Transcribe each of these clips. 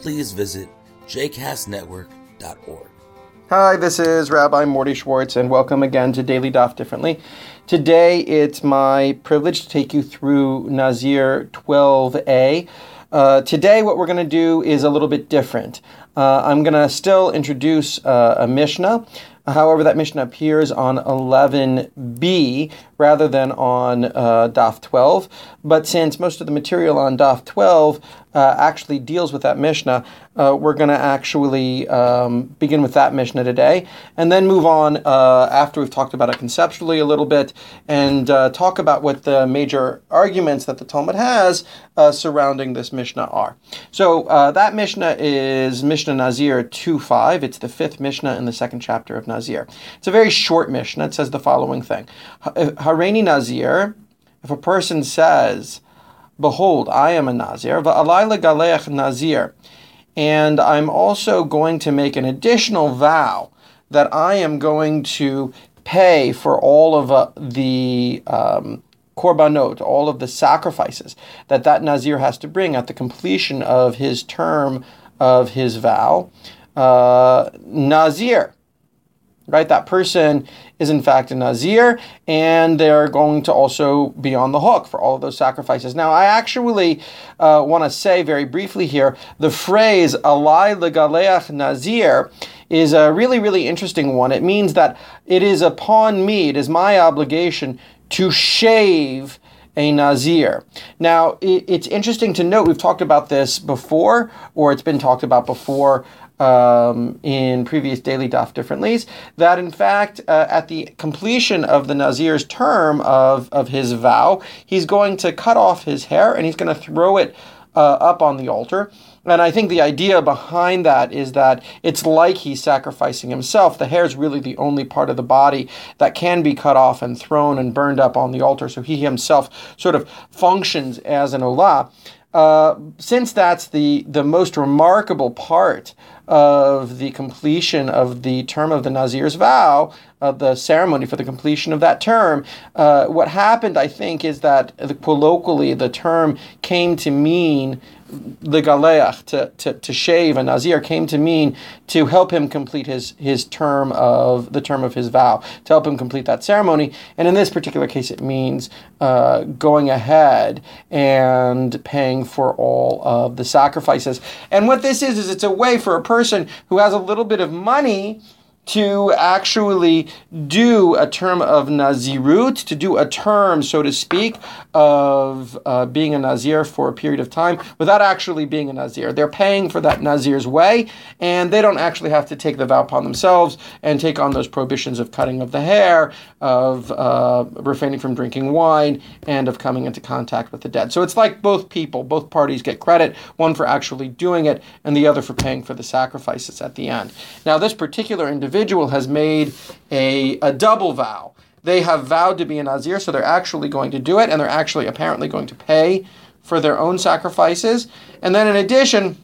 please visit jcastnetwork.org. Hi, this is Rabbi Morty Schwartz, and welcome again to Daily Daf Differently. Today, it's my privilege to take you through Nazir 12a. Today, what we're going to do is a little bit different. I'm going to still introduce a Mishnah. However, that Mishnah appears on 11b rather than on Daf 12. But since most of the material on Daf 12 actually deals with that Mishnah, we're going to actually begin with that Mishnah today and then move on after we've talked about it conceptually a little bit and talk about what the major arguments that the Talmud has surrounding this Mishnah are. So that Mishnah is Mishnah Nazir 2.5. It's the fifth Mishnah in the second chapter of Nazir. It's a very short Mishnah. It says the following thing. Harei Nazir, if a person says, "Behold, I am a Nazir, V'alaila Galeach Nazir, and I'm also going to make an additional vow that I am going to pay for all of the korbanot, all of the sacrifices that Nazir has to bring at the completion of his term of his vow, Nazir." Right, that person is in fact a Nazir, and they're going to also be on the hook for all of those sacrifices. Now, I actually want to say very briefly here, the phrase "alay l'galeach nazir" is a really, really interesting one. It means that it is upon me, it is my obligation to shave a Nazir. Now, it's interesting to note, we've talked about this before, or it's been talked about before, in previous Daily Daf Differentlys, that in fact, at the completion of the Nazir's term of his vow, he's going to cut off his hair and he's going to throw it up on the altar. And I think the idea behind that is that it's like he's sacrificing himself. The hair is really the only part of the body that can be cut off and thrown and burned up on the altar. So he himself sort of functions as an olah. Since that's the most remarkable part of the completion of the term of the Nazir's vow, of the ceremony for the completion of that term, what happened, I think, is that colloquially the term came to mean legaleach, to shave a Nazir, came to mean to help him complete his vow, to help him complete that ceremony. And in this particular case, it means going ahead and paying for all of the sacrifices. And what this is it's a way for a person who has a little bit of money to actually do a term of Nazirut, to do a term, so to speak, of being a Nazir for a period of time without actually being a Nazir. They're paying for that Nazir's way, and they don't actually have to take the vow upon themselves and take on those prohibitions of cutting of the hair, of refraining from drinking wine, and of coming into contact with the dead. So it's like both parties get credit, one for actually doing it, and the other for paying for the sacrifices at the end. Now, this particular individual has made a double vow. They have vowed to be a Nazir, so they're actually going to do it, and they're actually apparently going to pay for their own sacrifices. And then in addition,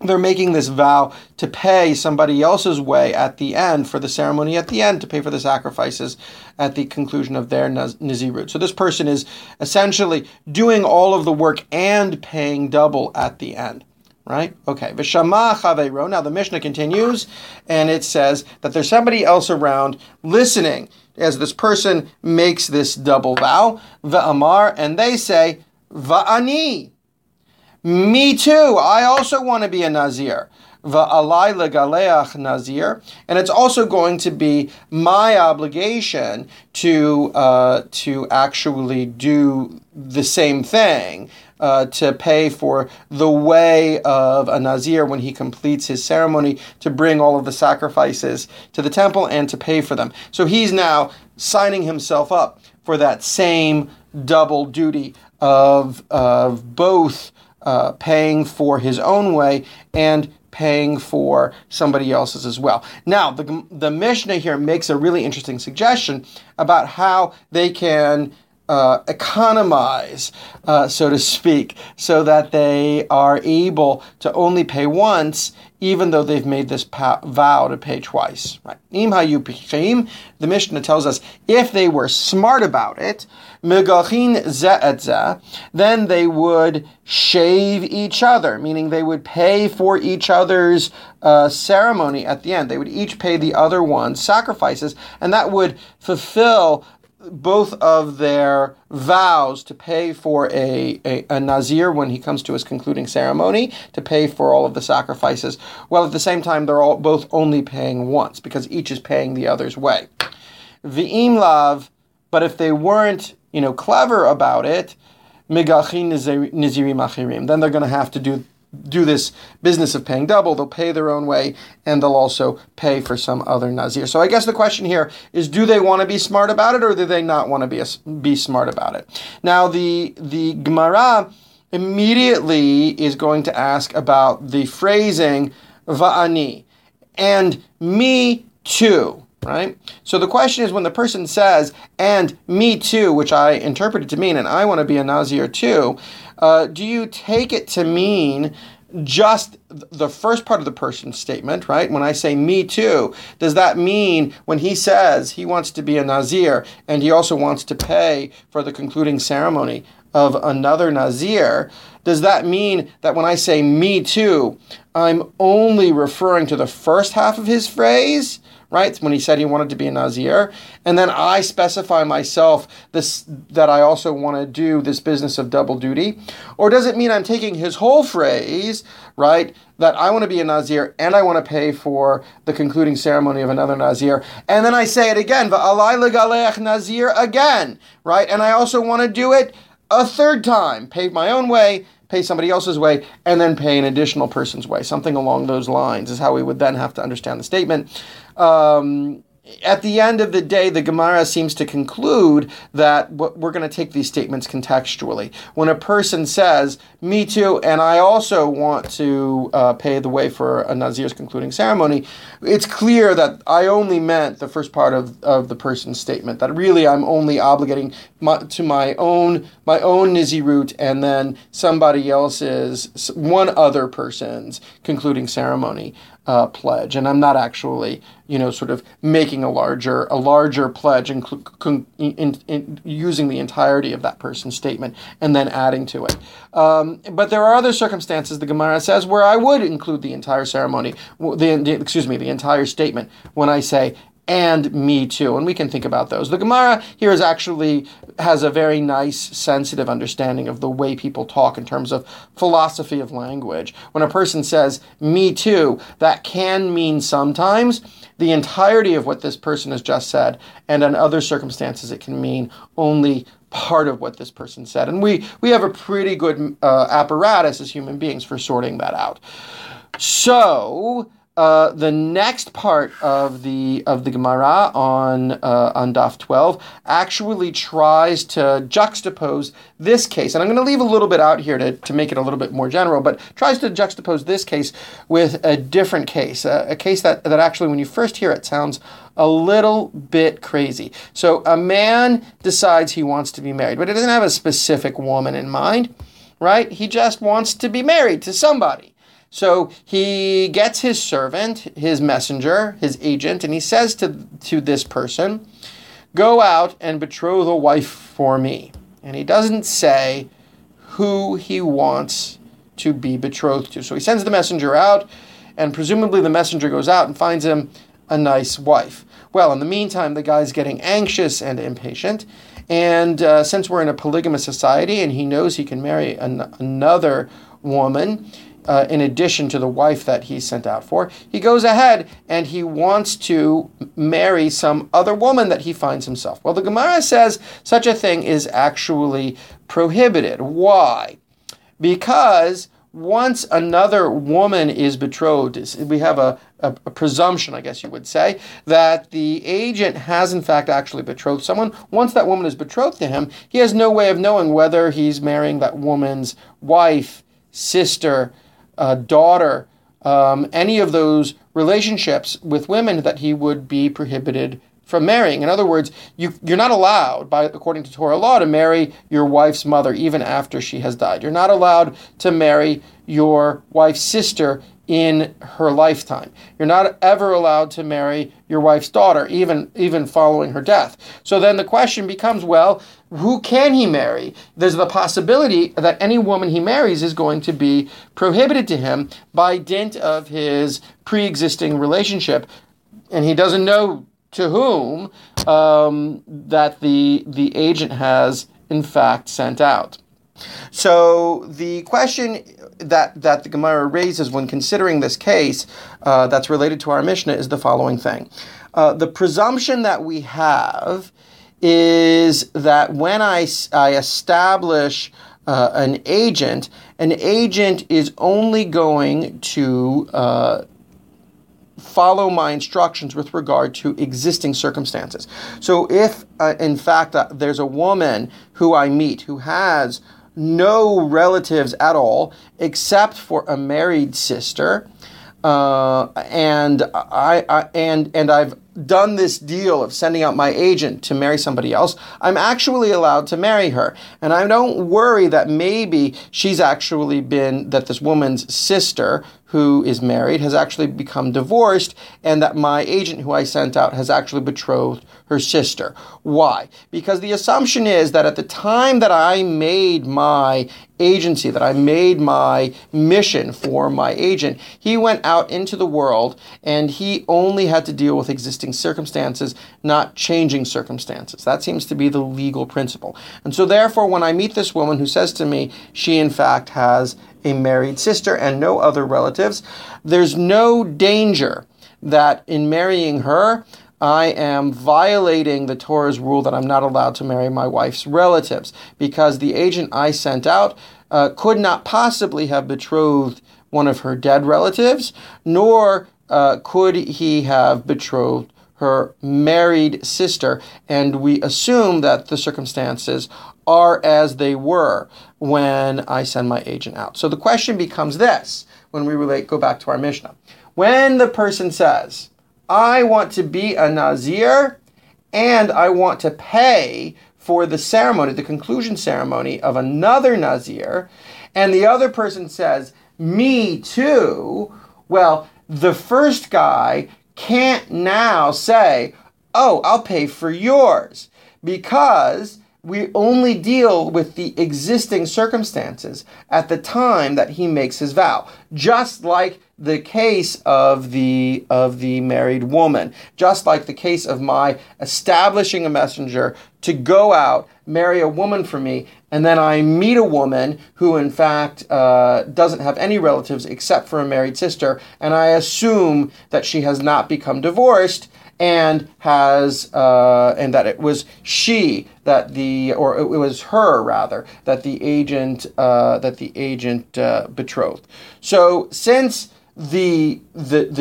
they're making this vow to pay somebody else's way at the end for the ceremony at the end, to pay for the sacrifices at the conclusion of their nizirut. So this person is essentially doing all of the work and paying double at the end. Right? Okay. V'shama chaveiro. Now the Mishnah continues, and it says that there's somebody else around listening as this person makes this double vow. V'amar, and they say, V'ani. Me too. I also want to be a Nazir. V'alaila Galeach Nazir, and it's also going to be my obligation to actually do the same thing, to pay for the way of a Nazir when he completes his ceremony, to bring all of the sacrifices to the temple and to pay for them. So he's now signing himself up for that same double duty of both paying for his own way and paying for somebody else's as well. Now, the Mishnah here makes a really interesting suggestion about how they can economize, so to speak, so that they are able to only pay once, even though they've made this vow to pay twice. Right? The Mishnah tells us if they were smart about it, then they would shave each other, meaning they would pay for each other's ceremony at the end. They would each pay the other one's sacrifices, and that would fulfill both of their vows to pay for a Nazir when he comes to his concluding ceremony, to pay for all of the sacrifices, while at the same time they're all both only paying once because each is paying the other's way. V'im lav, but if they weren't, clever about it, megachin nazirim achirim, then they're going to have to do this business of paying double. They'll pay their own way, and they'll also pay for some other Nazir. So I guess the question here is, do they want to be smart about it, or do they not want to be smart about it? Now, the Gemara immediately is going to ask about the phrasing, V'ani, and me too, right? So the question is, when the person says, and me too, which I interpreted to mean, and I want to be a Nazir too, do you take it to mean just the first part of the person's statement, right? When I say me too, does that mean when he says he wants to be a Nazir and he also wants to pay for the concluding ceremony of another Nazir, does that mean that when I say me too, I'm only referring to the first half of his phrase, right? When he said he wanted to be a Nazir. And then I specify myself that I also want to do this business of double duty. Or does it mean I'm taking his whole phrase, right? That I want to be a Nazir and I want to pay for the concluding ceremony of another Nazir. And then I say it again, V'alaila Galeach Nazir again, right? And I also want to do it a third time, pay my own way, pay somebody else's way, and then pay an additional person's way. Something along those lines is how we would then have to understand the statement. At the end of the day, the Gemara seems to conclude that we're going to take these statements contextually. When a person says, me too, and I also want to pay the way for a Nazir's concluding ceremony, it's clear that I only meant the first part of the person's statement, that really I'm only obligating to my own nizirut and then somebody else's, one other person's concluding ceremony pledge, and I'm not actually, sort of making a larger pledge and using the entirety of that person's statement and then adding to it. But there are other circumstances, the Gemara says, where I would include the entire ceremony, the entire statement when I say, and me too, and we can think about those. The Gemara here is actually has a very nice, sensitive understanding of the way people talk in terms of philosophy of language. When a person says, me too, that can mean sometimes the entirety of what this person has just said, and in other circumstances it can mean only part of what this person said. And we have a pretty good apparatus as human beings for sorting that out. So the next part of the Gemara on DAF 12 actually tries to juxtapose this case, and I'm going to leave a little bit out here to make it a little bit more general, but tries to juxtapose this case with a different case, a case that actually, when you first hear it, sounds a little bit crazy. So a man decides he wants to be married, but he doesn't have a specific woman in mind, right? He just wants to be married to somebody. So he gets his servant, his messenger, his agent, and he says to this person, go out and betroth a wife for me. And he doesn't say who he wants to be betrothed to. So he sends the messenger out, and presumably the messenger goes out and finds him a nice wife. Well, in the meantime, the guy's getting anxious and impatient. And since we're in a polygamous society and he knows he can marry another woman, in addition to the wife that he sent out for, he goes ahead and he wants to marry some other woman that he finds himself. Well, the Gemara says such a thing is actually prohibited. Why? Because once another woman is betrothed, we have a presumption, I guess you would say, that the agent has in fact actually betrothed someone. Once that woman is betrothed to him, he has no way of knowing whether he's marrying that woman's wife, sister, daughter, any of those relationships with women that he would be prohibited from marrying. In other words, you're not allowed, according to Torah law, to marry your wife's mother even after she has died. You're not allowed to marry your wife's sister in her lifetime. You're not ever allowed to marry your wife's daughter, even following her death. So then the question becomes, well, who can he marry? There's the possibility that any woman he marries is going to be prohibited to him by dint of his pre-existing relationship, and he doesn't know to whom that the agent has, in fact, sent out. So the question that the Gemara raises when considering this case that's related to our Mishnah is the following thing. The presumption that we have is that when I establish an agent is only going to follow my instructions with regard to existing circumstances. So if, in fact, there's a woman who I meet who has no relatives at all except for a married sister, and I've done this deal of sending out my agent to marry somebody else, I'm actually allowed to marry her. And I don't worry that maybe that this woman's sister who is married has actually become divorced and that my agent who I sent out has actually betrothed her sister. Why? Because the assumption is that at the time that I made my agency, that I made my mission for my agent, he went out into the world and he only had to deal with existing circumstances, not changing circumstances. That seems to be the legal principle. And so therefore, when I meet this woman who says to me, she in fact has a married sister and no other relatives, there's no danger that in marrying her, I am violating the Torah's rule that I'm not allowed to marry my wife's relatives, because the agent I sent out could not possibly have betrothed one of her dead relatives, nor could he have betrothed her married sister, and we assume that the circumstances are as they were when I send my agent out. So the question becomes this, when we go back to our Mishnah. When the person says, I want to be a Nazir, and I want to pay for the ceremony, the conclusion ceremony of another Nazir, and the other person says, me too, well, the first guy can't now say, oh, I'll pay for yours, because we only deal with the existing circumstances at the time that he makes his vow. Just like the case of the married woman, just like the case of my establishing a messenger to go out, marry a woman for me, and then I meet a woman who, in fact, doesn't have any relatives except for a married sister, and I assume that she has not become divorced and has, and that it was she that it was her that the agent betrothed. So since the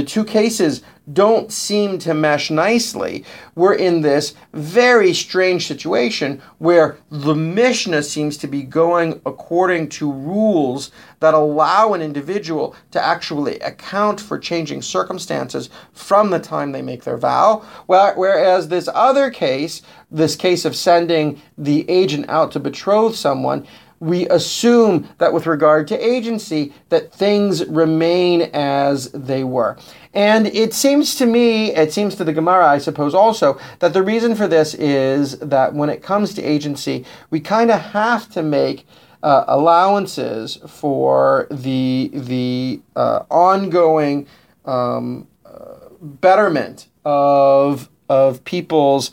two cases don't seem to mesh nicely, we're in this very strange situation where the Mishnah seems to be going according to rules that allow an individual to actually account for changing circumstances from the time they make their vow, whereas this other case, this case of sending the agent out to betroth someone, we assume that with regard to agency, that things remain as they were. And it seems to the Gemara, I suppose also, that the reason for this is that when it comes to agency, we kind of have to make allowances for the ongoing betterment of people's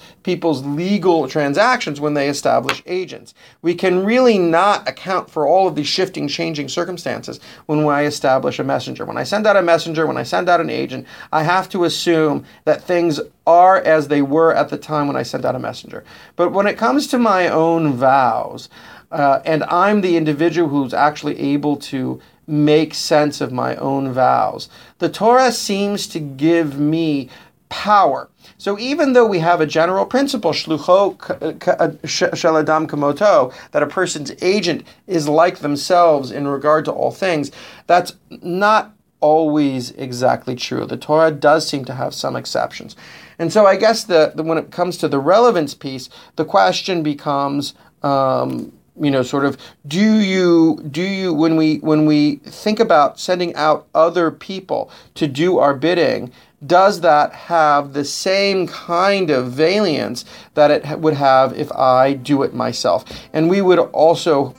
legal transactions when they establish agents. We can really not account for all of these shifting, changing circumstances when I establish a messenger. When I send out a messenger, when I send out an agent, I have to assume that things are as they were at the time when I sent out a messenger. But when it comes to my own vows, and I'm the individual who's actually able to make sense of my own vows, the Torah seems to give me power. So even though we have a general principle, shlucho shaladam kamoto, that a person's agent is like themselves in regard to all things, that's not always exactly true. The Torah does seem to have some exceptions. And so I guess when it comes to the relevance piece, the question becomes, when we think about sending out other people to do our bidding, does that have the same kind of valiance that it would have if I do it myself? And we would also,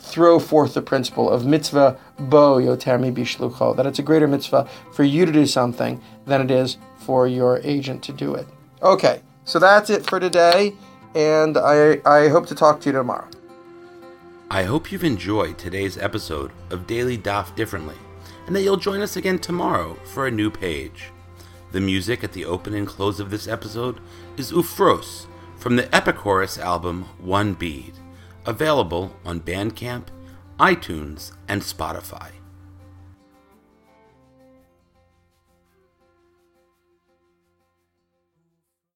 throw forth the principle of mitzvah bo yotermi bishlucho, that it's a greater mitzvah for you to do something than it is for your agent to do it. Okay, so that's it for today. And I hope to talk to you tomorrow. I hope you've enjoyed today's episode of Daily Daf Differently, and that you'll join us again tomorrow for a new page. The music at the open and close of this episode is Ufros from the Epic Horus album One Bead, available on Bandcamp, iTunes, and Spotify.